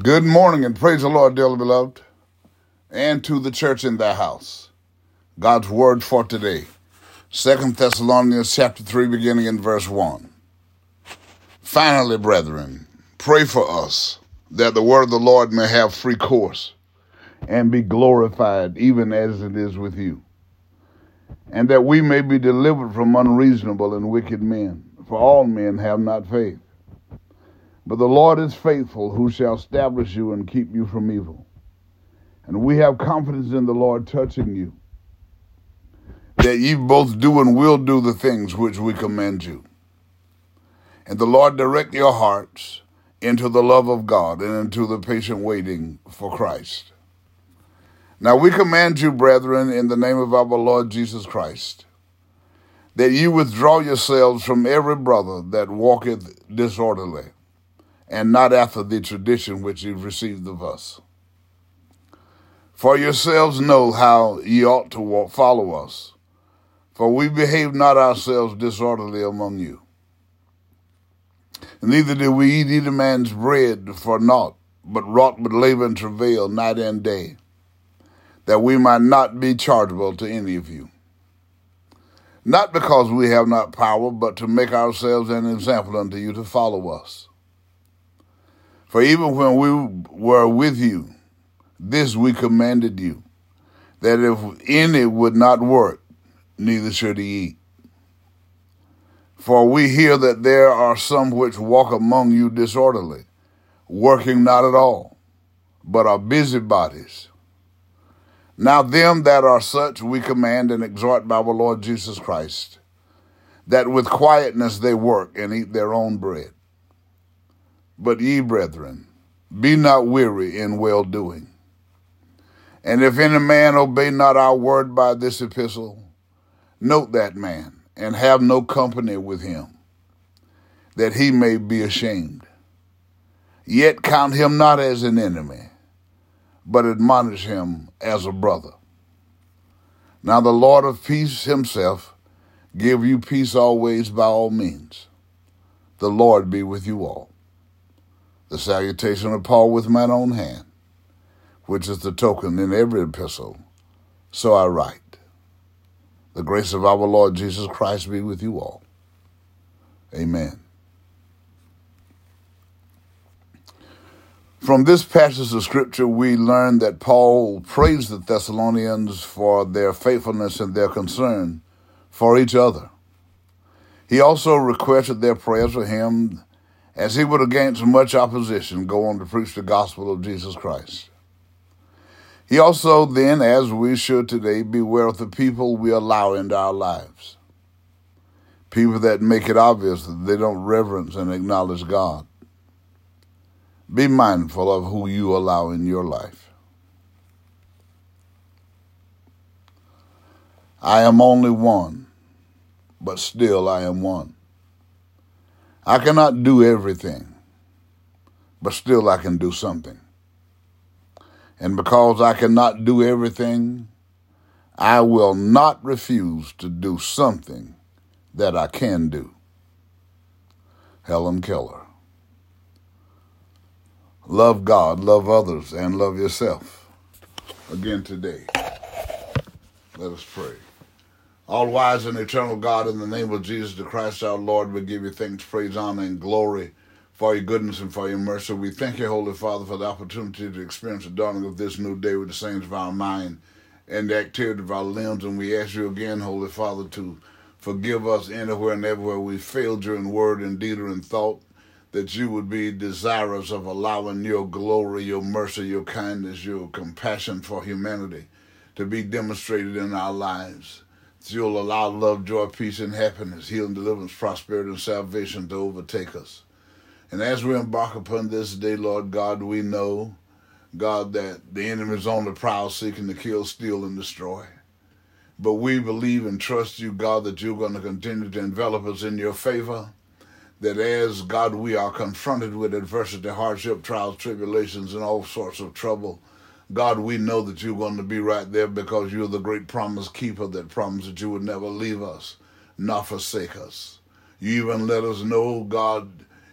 Good morning and praise the Lord, dearly beloved, and to the church in thy house. God's word for today, 2 Thessalonians chapter 3, beginning in verse 1. Finally, brethren, pray for us that the word of the Lord may have free course and be glorified, even as it is with you, and that we may be delivered from unreasonable and wicked men, for all men have not faith. But the Lord is faithful, who shall establish you and keep you from evil. And we have confidence in the Lord touching you, that ye both do and will do the things which we command you. And the Lord direct your hearts into the love of God and into the patient waiting for Christ. Now we command you, brethren, in the name of our Lord Jesus Christ, that you withdraw yourselves from every brother that walketh disorderly, and not after the tradition which ye received of us. For yourselves know how ye ought to follow us, for we behave not ourselves disorderly among you. Neither did we eat either man's bread for naught, but wrought with labor and travail night and day, that we might not be chargeable to any of you. Not because we have not power, but to make ourselves an example unto you to follow us. For even when we were with you, this we commanded you, that if any would not work, neither should he eat. For we hear that there are some which walk among you disorderly, working not at all, but are busybodies. Now them that are such we command and exhort by our Lord Jesus Christ, that with quietness they work and eat their own bread. But ye, brethren, be not weary in well-doing. And if any man obey not our word by this epistle, note that man, and have no company with him, that he may be ashamed. Yet count him not as an enemy, but admonish him as a brother. Now the Lord of peace himself give you peace always by all means. The Lord be with you all. The salutation of Paul with mine own hand, which is the token in every epistle, so I write. The grace of our Lord Jesus Christ be with you all. Amen. From this passage of Scripture, we learn that Paul praised the Thessalonians for their faithfulness and their concern for each other. He also requested their prayers for him, as he would, against much opposition, go on to preach the gospel of Jesus Christ. He also then, as we should today, beware of the people we allow into our lives, people that make it obvious that they don't reverence and acknowledge God. Be mindful of who you allow in your life. I am only one, but still I am one. I cannot do everything, but still I can do something. And because I cannot do everything, I will not refuse to do something that I can do. Helen Keller. Love God, love others, and love yourself. Again today, let us pray. All wise and eternal God, in the name of Jesus Christ, our Lord, we give you thanks, praise, honor, and glory for your goodness and for your mercy. We thank you, Holy Father, for the opportunity to experience the dawning of this new day with the saints of our mind and the activity of our limbs. And we ask you again, Holy Father, to forgive us anywhere and everywhere we failed you in word and deed or in thought, that you would be desirous of allowing your glory, your mercy, your kindness, your compassion for humanity to be demonstrated in our lives. That you'll allow love, joy, peace, and happiness, healing, deliverance, prosperity, and salvation to overtake us. And as we embark upon this day, Lord God, we know, God, that the enemy is on the prowl seeking to kill, steal, and destroy. But we believe and trust you, God, that you're going to continue to envelop us in your favor, that as, God, we are confronted with adversity, hardship, trials, tribulations, and all sorts of trouble, God, we know that you're going to be right there because you're the great promise keeper that promised that you would never leave us not forsake us. You even let us know, God,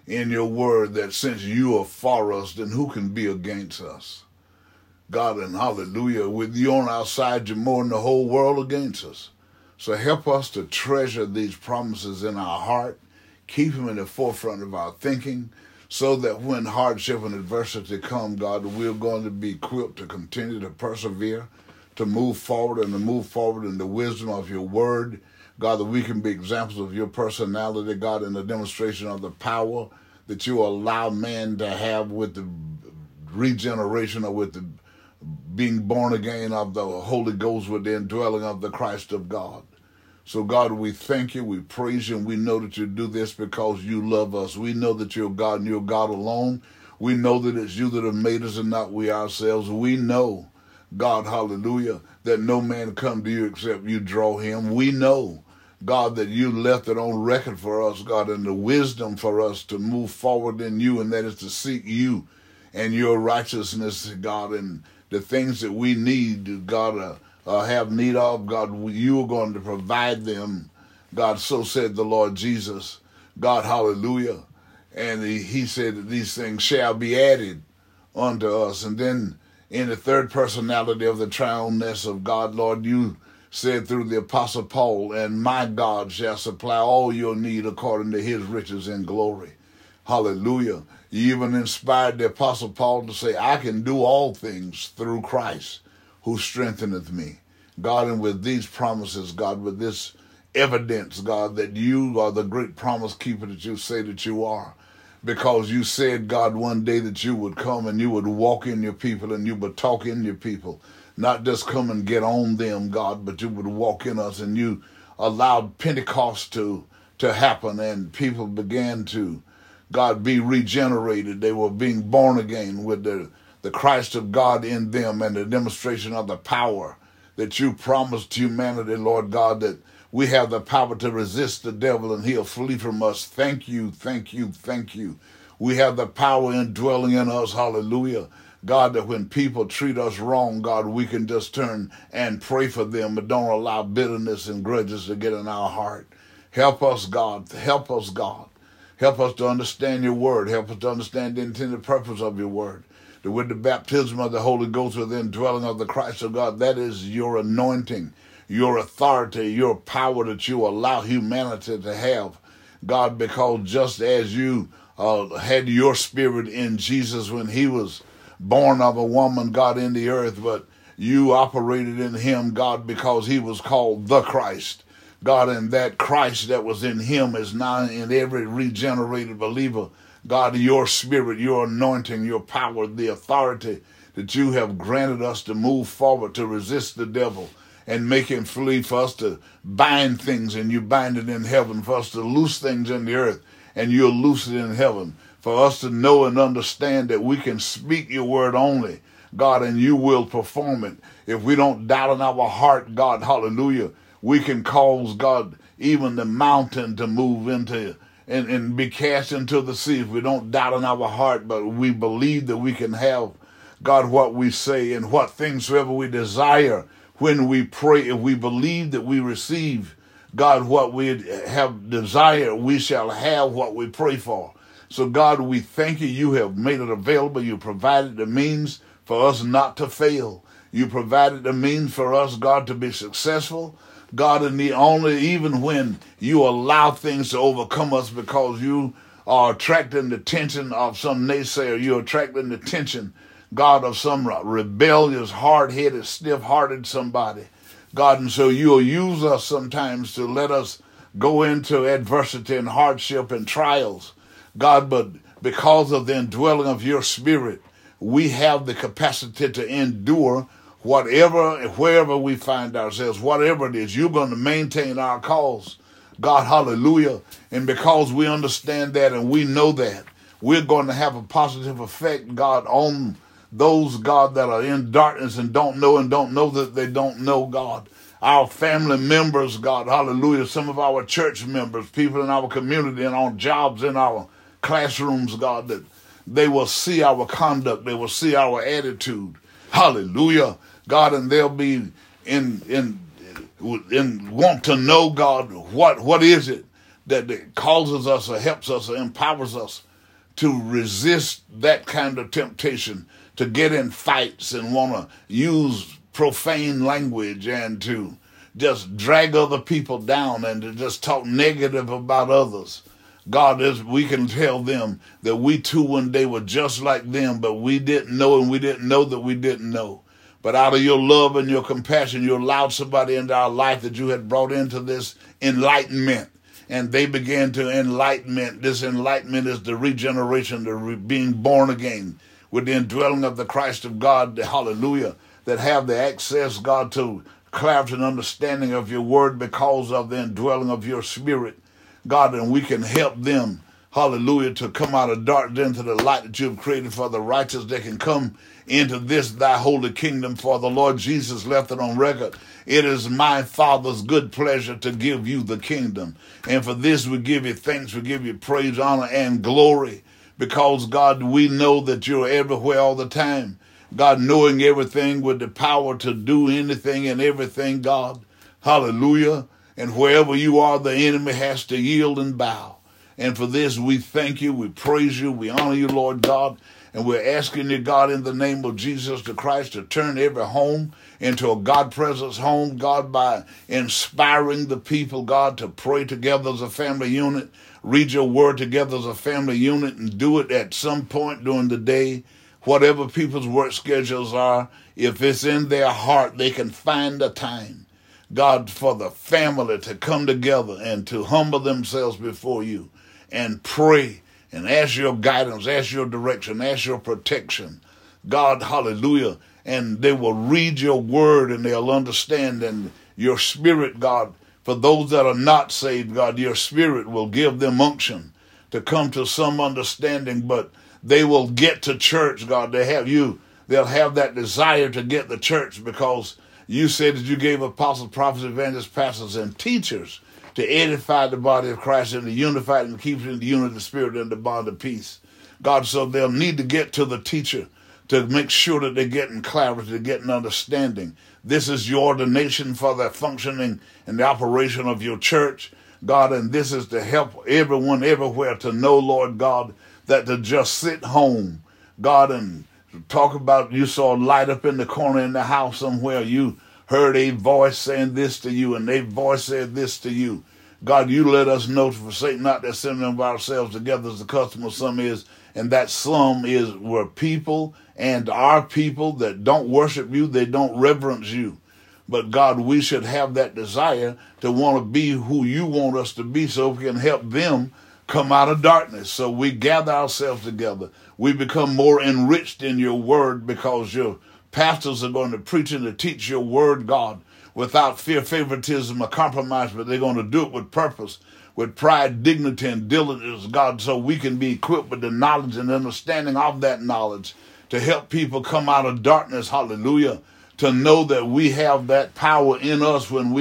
in your word that since you are for us, then who can be against us? God, and hallelujah, with you on our side, you're more than the whole world against us. So help us to treasure these promises in our heart, keep them in the forefront of our thinking, so that when hardship and adversity come, God, we're going to be equipped to continue to persevere, to move forward and to move forward in the wisdom of your word. God, that we can be examples of your personality, God, in the demonstration of the power that you allow man to have with the regeneration or with the being born again of the Holy Ghost with the indwelling of the Christ of God. So, God, we thank you, we praise you, and we know that you do this because you love us. We know that you're God and you're God alone. We know that it's you that have made us and not we ourselves. We know, God, hallelujah, that no man come to you except you draw him. We know, God, that you left it on record for us, God, and the wisdom for us to move forward in you, and that is to seek you and your righteousness, God, and the things that we need, God, have need of, God, you are going to provide them, God, so said the Lord Jesus, God, hallelujah, and he said that these things shall be added unto us, and then in the third personality of the triuneness of God, Lord, you said through the Apostle Paul, and my God shall supply all your need according to his riches in glory, hallelujah. You even inspired the Apostle Paul to say, I can do all things through Christ, who strengtheneth me. God, and with these promises, God, with this evidence, God, that you are the great promise keeper that you say that you are, because you said, God, one day that you would come and you would walk in your people and you would talk in your people, not just come and get on them, God, but you would walk in us, and you allowed Pentecost to happen, and people began to, God, be regenerated. They were being born again with the Christ of God in them and the demonstration of the power that you promised to humanity, Lord God, that we have the power to resist the devil and he'll flee from us. Thank you, thank you, thank you. We have the power indwelling in us, hallelujah. God, that when people treat us wrong, God, we can just turn and pray for them, but don't allow bitterness and grudges to get in our heart. Help us, God, help us, God. Help us to understand your word. Help us to understand the intended purpose of your word. That with the baptism of the Holy Ghost, with the indwelling of the Christ of God, that is your anointing, your authority, your power that you allow humanity to have, God, because just as you had your spirit in Jesus when he was born of a woman, God, in the earth, but you operated in him, God, because he was called the Christ, God, and that Christ that was in him is now in every regenerated believer. God, your spirit, your anointing, your power, the authority that you have granted us to move forward, to resist the devil and make him flee, for us to bind things and you bind it in heaven, for us to loose things in the earth and you'll loose it in heaven, for us to know and understand that we can speak your word only, God, and you will perform it. If we don't doubt in our heart, God, hallelujah, we can cause, God, even the mountain to move into and be cast into the sea if we don't doubt in our heart, but we believe that we can have, God, what we say and what things soever we desire when we pray. If we believe that we receive, God, what we have desired, we shall have what we pray for. So, God, we thank you. You have made it available. You provided the means for us not to fail. You provided the means for us, God, to be successful. God, and the only, even when you allow things to overcome us because you are attracting the attention of some naysayer, you're attracting the attention, God, of some rebellious, hard-headed, stiff-hearted somebody. God, and so you'll use us sometimes to let us go into adversity and hardship and trials. God, but because of the indwelling of your spirit, we have the capacity to endure whatever, wherever we find ourselves, whatever it is, you're going to maintain our cause. God, hallelujah. And because we understand that and we know that, we're going to have a positive effect, God, on those, God, that are in darkness and don't know that they don't know, God. Our family members, God, hallelujah. Some of our church members, people in our community and on jobs, in our classrooms, God, that they will see our conduct. They will see our attitude. Hallelujah. God, and they'll be in and want to know God, what is it that causes us or helps us or empowers us to resist that kind of temptation, to get in fights and want to use profane language and to just drag other people down and to just talk negative about others. God, is we can tell them that we too one day were just like them, but we didn't know, and we didn't know that we didn't know. But out of your love and your compassion, you allowed somebody into our life that you had brought into this enlightenment. And they began to enlightenment. This enlightenment is the regeneration, the being born again with the indwelling of the Christ of God, the hallelujah, that have the access, God, to clarity and understanding of your word because of the indwelling of your spirit, God, and we can help them, hallelujah, to come out of darkness into the light that you've created for the righteous. They can come into this, thy holy kingdom, for the Lord Jesus left it on record. It is my Father's good pleasure to give you the kingdom. And for this, we give you thanks, we give you praise, honor, and glory, because, God, we know that you're everywhere all the time. God, knowing everything with the power to do anything and everything, God, hallelujah. And wherever you are, the enemy has to yield and bow. And for this, we thank you, we praise you, we honor you, Lord God. And we're asking you, God, in the name of Jesus the Christ, to turn every home into a God-presence home, God, by inspiring the people, God, to pray together as a family unit, read your word together as a family unit, and do it at some point during the day. Whatever people's work schedules are, if it's in their heart, they can find a time, God, for the family to come together and to humble themselves before you and pray and ask your guidance, ask your direction, ask your protection. God, hallelujah. And they will read your word and they'll understand, and your spirit, God, for those that are not saved, God, your spirit will give them unction to come to some understanding, but they will get to church, God. They'll have that desire to get to church because you said that you gave apostles, prophets, evangelists, pastors, and teachers to edify the body of Christ and to unify and keep it in the unity of the Spirit and the bond of peace. God, so they'll need to get to the teacher to make sure that they're getting clarity, they're getting understanding. This is your ordination for the functioning and the operation of your church, God, and this is to help everyone everywhere to know, Lord God, that to just sit home, God, and talk about, you saw a light up in the corner in the house somewhere. You heard a voice saying this to you, and a voice said this to you. God, you let us know to forsake not the assembling of ourselves together as the custom of some is, and that some is were people and our people that don't worship you, they don't reverence you. But God, we should have that desire to want to be who you want us to be so we can help them come out of darkness. So we gather ourselves together. We become more enriched in your word because your pastors are going to preach and to teach your word, God, without fear, favoritism, or compromise, but they're going to do it with purpose, with pride, dignity, and diligence, God, so we can be equipped with the knowledge and understanding of that knowledge to help people come out of darkness, hallelujah, to know that we have that power in us when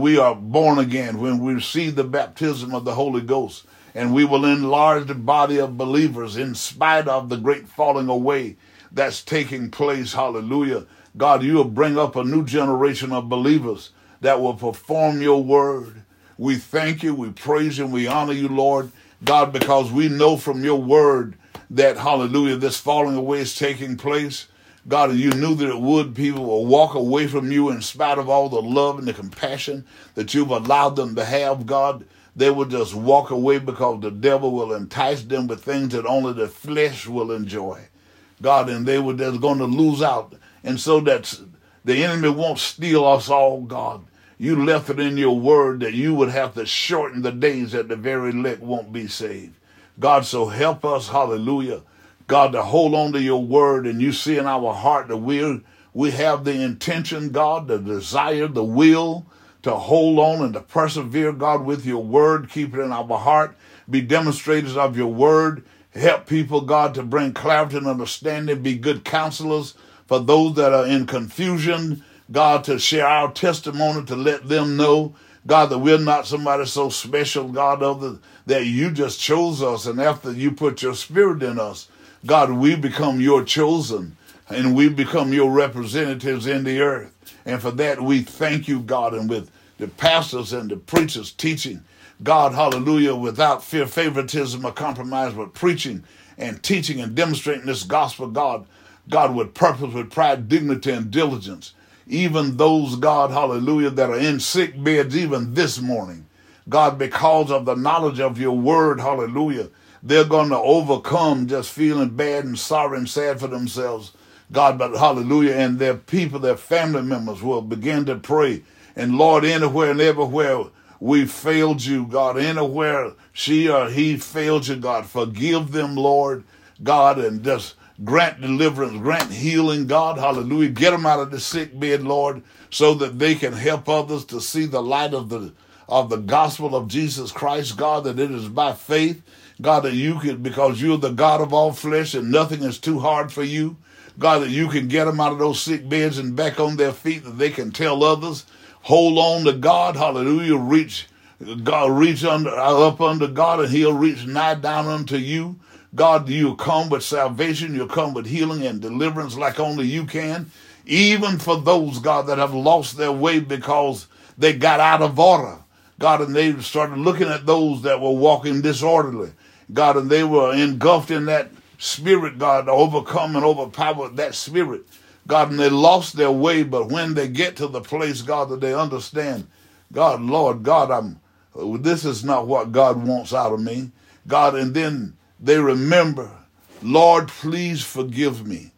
we are born again, when we receive the baptism of the Holy Ghost, and we will enlarge the body of believers in spite of the great falling away that's taking place. Hallelujah. God, you will bring up a new generation of believers that will perform your word. We thank you, we praise you, and we honor you, Lord God, because we know from your word that, hallelujah, this falling away is taking place. God, and you knew that it would. People will walk away from you in spite of all the love and the compassion that you've allowed them to have, God. They will just walk away because the devil will entice them with things that only the flesh will enjoy, God, and they were just going to lose out. And so that the enemy won't steal us all, God. You left it in your word that you would have to shorten the days that the very elect won't be saved. God, so help us, hallelujah, God, to hold on to your word, and you see in our heart that we have the intention, God, the desire, the will to hold on and to persevere, God, with your word. Keep it in our heart. Be demonstrators of your word. Help people, God, to bring clarity and understanding. Be good counselors for those that are in confusion, God, to share our testimony, to let them know, God, that we're not somebody so special, God, other that you just chose us, and after you put your spirit in us, God, we become your chosen. and we become your representatives in the earth. And for that, we thank you, God, and with the pastors and the preachers teaching, God, hallelujah, without fear, favoritism, or compromise, but preaching and teaching and demonstrating this gospel, God, with purpose, with pride, dignity, and diligence. Even those, God, hallelujah, that are in sick beds even this morning, God, because of the knowledge of your word, hallelujah, they're going to overcome just feeling bad and sorry and sad for themselves, God, but hallelujah, and their people, their family members will begin to pray. And Lord, anywhere and everywhere we failed you, God, anywhere she or he failed you, God, forgive them, Lord, God, and just grant deliverance, grant healing, God, hallelujah. Get them out of the sick bed, Lord, so that they can help others to see the light of the gospel of Jesus Christ, God, that it is by faith, God, that you can, because you're the God of all flesh and nothing is too hard for you, God, that you can get them out of those sick beds and back on their feet, that they can tell others, hold on to God, hallelujah, reach up under God, and he'll reach nigh down unto you. God, you'll come with salvation, you'll come with healing and deliverance like only you can, even for those, God, that have lost their way because they got out of order, God, and they started looking at those that were walking disorderly, God, and they were engulfed in that spirit, God, to overcome and overpower that spirit, God, and they lost their way. But when they get to the place, God, that they understand, God, Lord, God, this is not what God wants out of me, God, and then they remember, Lord, please forgive me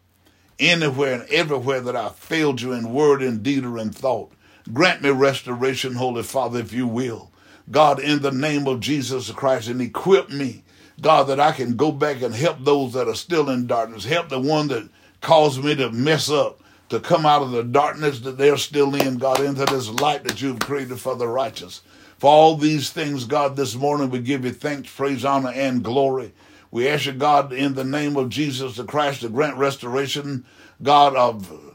anywhere and everywhere that I failed you in word and deed or in thought. Grant me restoration, Holy Father, if you will. God, in the name of Jesus Christ, and equip me, God, that I can go back and help those that are still in darkness. Help the one that caused me to mess up, to come out of the darkness that they're still in, God, into this light that you've created for the righteous. For all these things, God, this morning we give you thanks, praise, honor, and glory. We ask you, God, in the name of Jesus the Christ, to grant restoration, God, of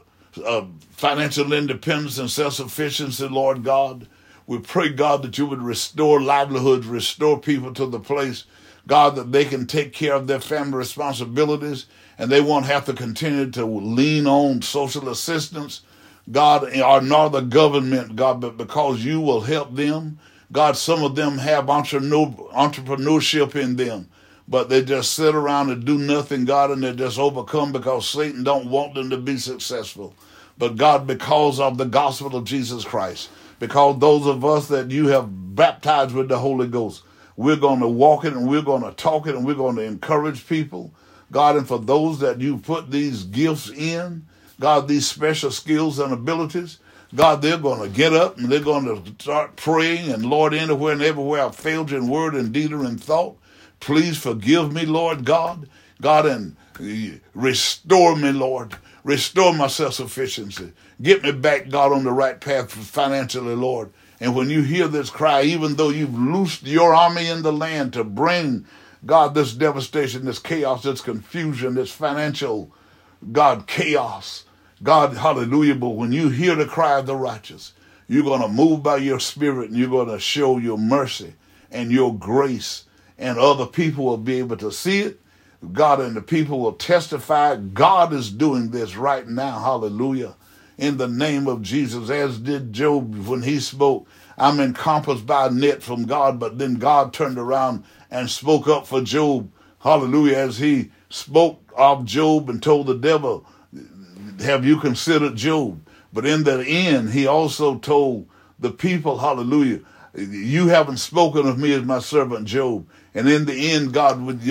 financial independence and self-sufficiency, Lord God. We pray, God, that you would restore livelihoods, restore people to the place, God, that they can take care of their family responsibilities and they won't have to continue to lean on social assistance, God, or nor the government, God, but because you will help them. God, some of them have entrepreneurship in them, but they just sit around and do nothing, God, and they're just overcome because Satan don't want them to be successful. But God, because of the gospel of Jesus Christ, because those of us that you have baptized with the Holy Ghost, we're going to walk it and we're going to talk it and we're going to encourage people. God, and for those that you put these gifts in, God, these special skills and abilities, God, they're going to get up and they're going to start praying. And Lord, anywhere and everywhere I failed you in word and deed or in thought, please forgive me, Lord God. God, and restore me, Lord. Restore my self-sufficiency. Get me back, God, on the right path financially, Lord. And when you hear this cry, even though you've loosed your army in the land to bring, God, this devastation, this chaos, this confusion, this financial, God, chaos, God, hallelujah, but when you hear the cry of the righteous, you're going to move by your spirit and you're going to show your mercy and your grace, and other people will be able to see it, God, and the people will testify, God is doing this right now, hallelujah, in the name of Jesus, as did Job when he spoke, I'm encompassed by a net from God, but then God turned around and spoke up for Job, hallelujah, as he spoke of Job and told the devil, have you considered Job? But in the end, he also told the people, hallelujah, you haven't spoken of me as my servant Job. And in the end, God, with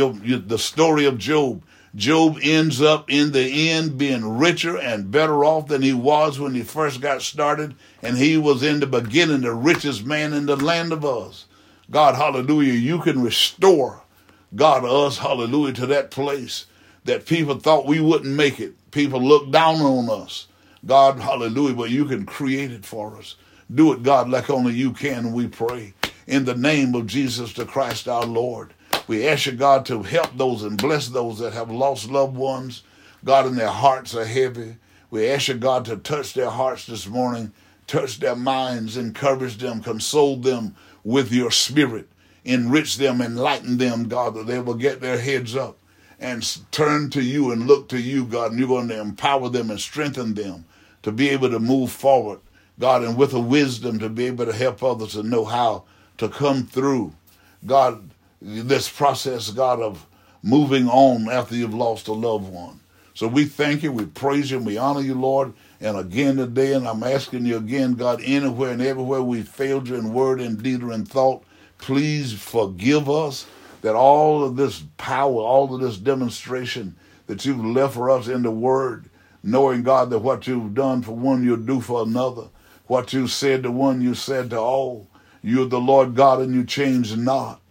the story of Job, Job ends up in the end being richer and better off than he was when he first got started. And he was in the beginning the richest man in the land of Uz. God, hallelujah, you can restore, God, us, hallelujah, to that place that people thought we wouldn't make it. People looked down on us. God, hallelujah, but you can create it for us. Do it, God, like only you can, we pray. In the name of Jesus the Christ, our Lord, we ask you, God, to help those and bless those that have lost loved ones. God, and their hearts are heavy. We ask you, God, to touch their hearts this morning, touch their minds, encourage them, console them with your spirit, enrich them, enlighten them, God, that they will get their heads up and turn to you and look to you, God, and you're going to empower them and strengthen them to be able to move forward, God, and with a wisdom to be able to help others to know how to come through, God, this process, God, of moving on after you've lost a loved one. So we thank you, we praise you, and we honor you, Lord. And again today, and I'm asking you again, God, anywhere and everywhere we failed you in word and deed or in thought, please forgive us that all of this power, all of this demonstration that you've left for us in the word, knowing, God, that what you've done for one, you'll do for another. What you said to one, you said to all. You're the Lord God, and you change not.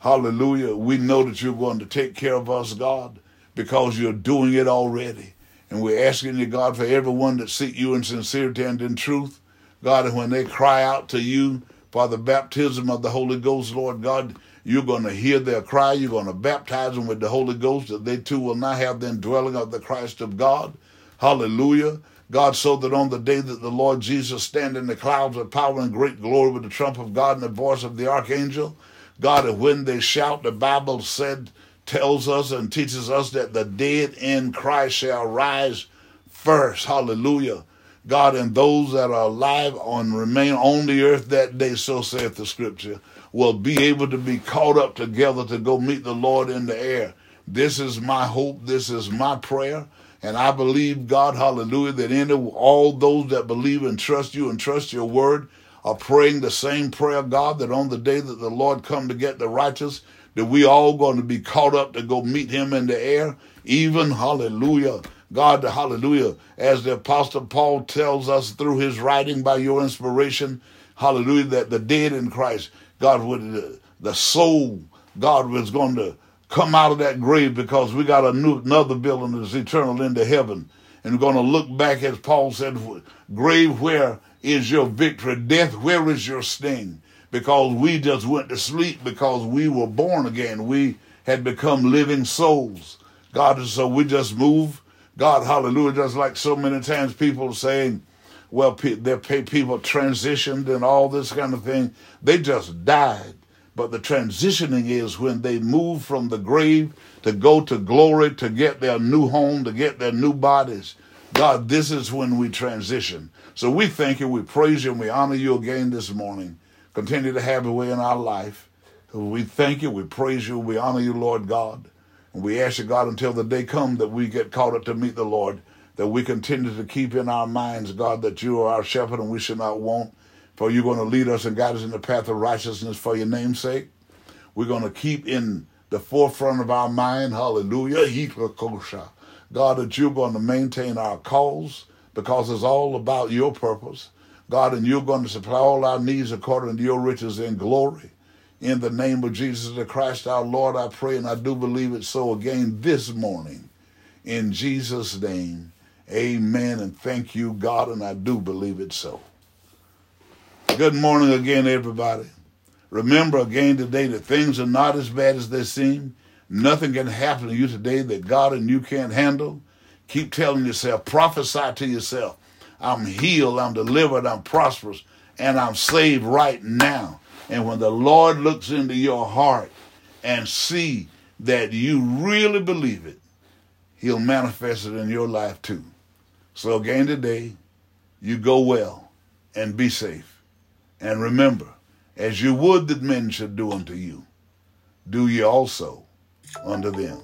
Hallelujah. We know that you're going to take care of us, God, because you're doing it already. And we're asking you, God, for everyone that seek you in sincerity and in truth, God, and when they cry out to you for the baptism of the Holy Ghost, Lord God, you're going to hear their cry. You're going to baptize them with the Holy Ghost, that they too will not have the indwelling of the Christ of God. Hallelujah. God, so that on the day that the Lord Jesus stand in the clouds with power and great glory with the trump of God and the voice of the archangel, God, and when they shout, the Bible said, tells us and teaches us that the dead in Christ shall rise first. Hallelujah. God, and those that are alive and remain on the earth that day, so saith the scripture, will be able to be caught up together to go meet the Lord in the air. This is my hope. This is my prayer. And I believe, God, hallelujah, that all those that believe and trust you and trust your word are praying the same prayer, God, that on the day that the Lord come to get the righteous, that we all going to be caught up to go meet him in the air. Even, hallelujah, God, hallelujah, as the Apostle Paul tells us through his writing by your inspiration, hallelujah, that the dead in Christ, God, with the soul, God, was going to come out of that grave, because we got another building that's eternal into heaven. And we're going to look back, as Paul said, grave, where is your victory? Death, where is your sting? Because we just went to sleep, because we were born again. We had become living souls. God, so we just move. God, hallelujah, just like so many times people saying, well, their people transitioned and all this kind of thing. They just died. But the transitioning is when they move from the grave to go to glory, to get their new home, to get their new bodies. God, this is when we transition. So we thank you, we praise you, and we honor you again this morning. Continue to have your way in our life. We thank you, we praise you, we honor you, Lord God. And we ask you, God, until the day come that we get called up to meet the Lord, that we continue to keep in our minds, God, that you are our shepherd and we shall not want. For you're going to lead us and guide us in the path of righteousness for your name's sake. We're going to keep in the forefront of our mind, hallelujah, God, that you're going to maintain our cause, because it's all about your purpose. God, and you're going to supply all our needs according to your riches and glory. In the name of Jesus the Christ, our Lord, I pray, and I do believe it so again this morning. In Jesus' name, amen, and thank you, God, and I do believe it so. Good morning again, everybody. Remember again today that things are not as bad as they seem. Nothing can happen to you today that God and you can't handle. Keep telling yourself, prophesy to yourself, I'm healed, I'm delivered, I'm prosperous, and I'm saved right now. And when the Lord looks into your heart and see that you really believe it, he'll manifest it in your life too. So again today, you go well and be safe. And remember, as you would that men should do unto you, do ye also unto them.